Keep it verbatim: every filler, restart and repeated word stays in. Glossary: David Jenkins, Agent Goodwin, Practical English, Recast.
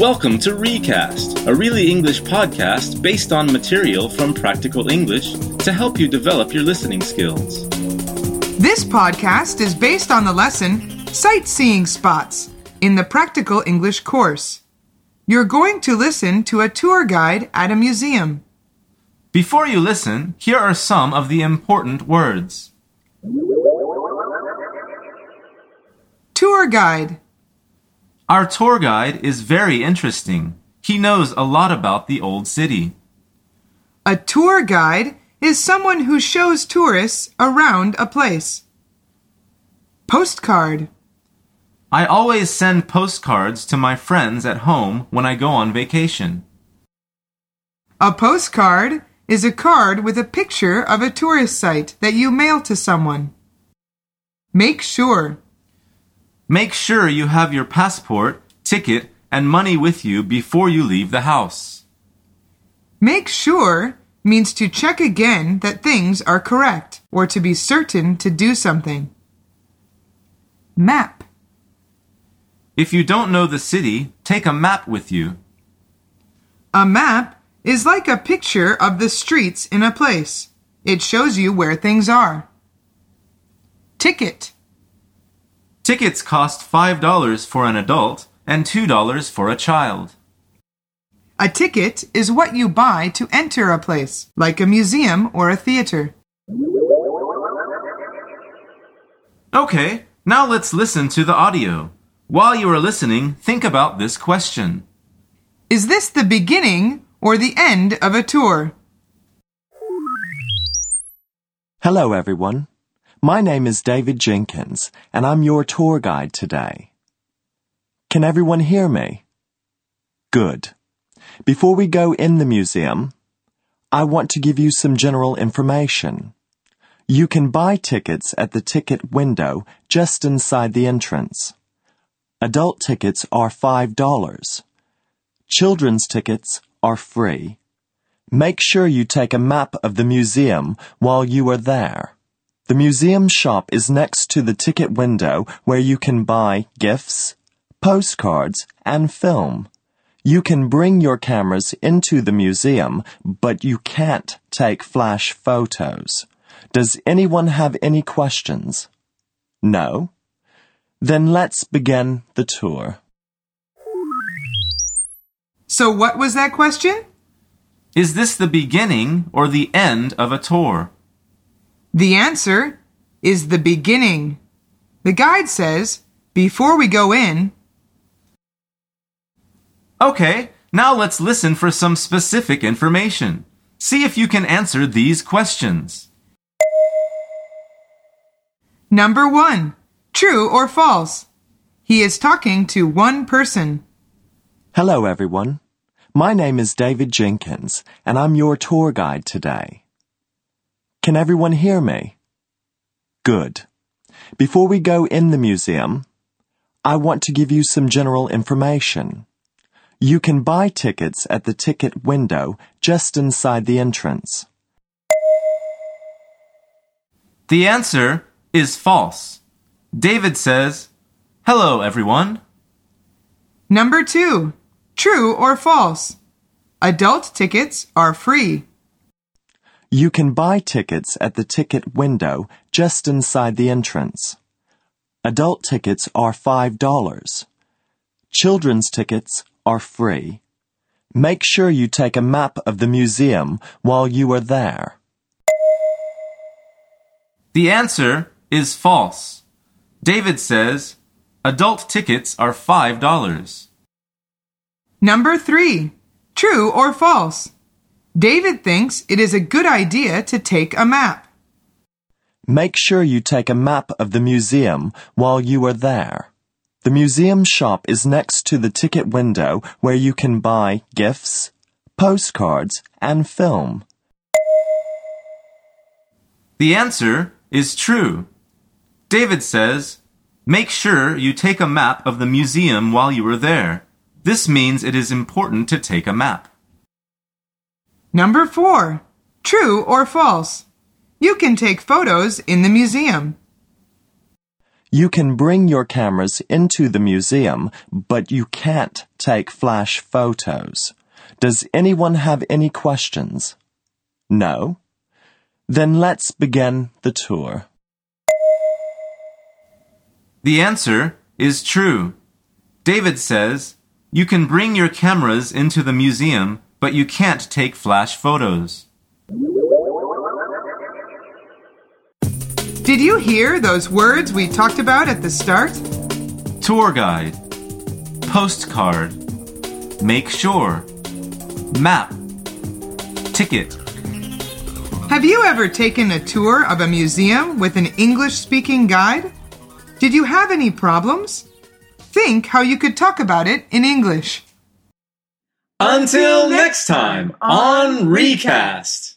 Welcome to Recast, a really English podcast based on material from Practical English to help you develop your listening skills. This podcast is based on the lesson, Sightseeing Spots, in the Practical English course. You're going to listen to a tour guide at a museum. Before you listen, here are some of the important words. Tour guide. Our tour guide is very interesting. He knows a lot about the old city. A tour guide is someone who shows tourists around a place. Postcard. I always send postcards to my friends at home when I go on vacation. A postcard is a card with a picture of a tourist site that you mail to someone. Make sure. Make sure you have your passport, ticket, and money with you before you leave the house. Make sure means to check again that things are correct or to be certain to do something. Map. If you don't know the city, take a map with you. A map is like a picture of the streets in a place. It shows you where things are. Ticket. Tickets cost five dollars for an adult and two dollars for a child. A ticket is what you buy to enter a place, like a museum or a theater. Okay, now let's listen to the audio. While you are listening, think about this question. Is this the beginning or the end of a tour? Hello, everyone. My name is David Jenkins, and I'm your tour guide today. Can everyone hear me? Good. Before we go in the museum, I want to give you some general information. You can buy tickets at the ticket window just inside the entrance. Adult tickets are five dollars. Children's tickets are free. Make sure you take a map of the museum while you are there. The museum shop is next to the ticket window where you can buy gifts, postcards, and film. You can bring your cameras into the museum, but you can't take flash photos. Does anyone have any questions? No? Then let's begin the tour. So what was that question? Is this the beginning or the end of a tour? The answer is the beginning. The guide says, before we go in. Okay, now let's listen for some specific information. See if you can answer these questions. Number one, true or false? He is talking to one person. Hello, everyone. My name is David Jenkins, and I'm your tour guide today. Can everyone hear me? Good. Before we go in the museum, I want to give you some general information. You can buy tickets at the ticket window just inside the entrance. The answer is false. David says, hello, everyone. Number two, true or false? Adult tickets are free. You can buy tickets at the ticket window just inside the entrance. Adult tickets are five dollars. Children's tickets are free. Make sure you take a map of the museum while you are there. The answer is false. David says, adult tickets are five dollars. Number three, true or false? David thinks it is a good idea to take a map. Make sure you take a map of the museum while you are there. The museum shop is next to the ticket window where you can buy gifts, postcards, and film. The answer is true. David says, make sure you take a map of the museum while you are there. This means it is important to take a map. Number four, true or false? You can take photos in the museum. You can bring your cameras into the museum, but you can't take flash photos. Does anyone have any questions? No? Then let's begin the tour. The answer is true. David says, you can bring your cameras into the museum, but you can't take flash photos. Did you hear those words we talked about at the start? Tour guide, postcard, make sure, map, ticket. Have you ever taken a tour of a museum with an English-speaking guide? Did you have any problems? Think how you could talk about it in English. Until next time on Recast.